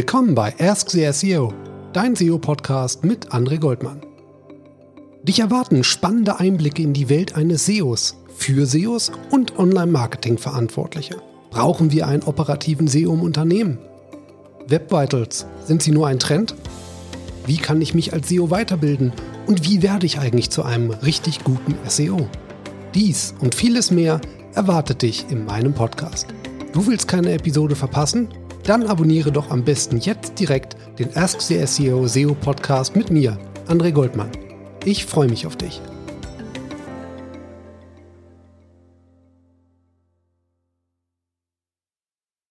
Willkommen bei Ask the SEO, dein SEO-Podcast mit André Goldmann. Dich erwarten spannende Einblicke in die Welt eines SEOs, für SEOs und Online-Marketing-Verantwortliche. Brauchen wir einen operativen SEO im Unternehmen? Web Vitals, sind sie nur ein Trend? Wie kann ich mich als SEO weiterbilden und wie werde ich eigentlich zu einem richtig guten SEO? Dies und vieles mehr erwartet dich in meinem Podcast. Du willst keine Episode verpassen? Dann abonniere doch am besten jetzt direkt den Ask the SEO Podcast mit mir, André Goldmann. Ich freue mich auf dich.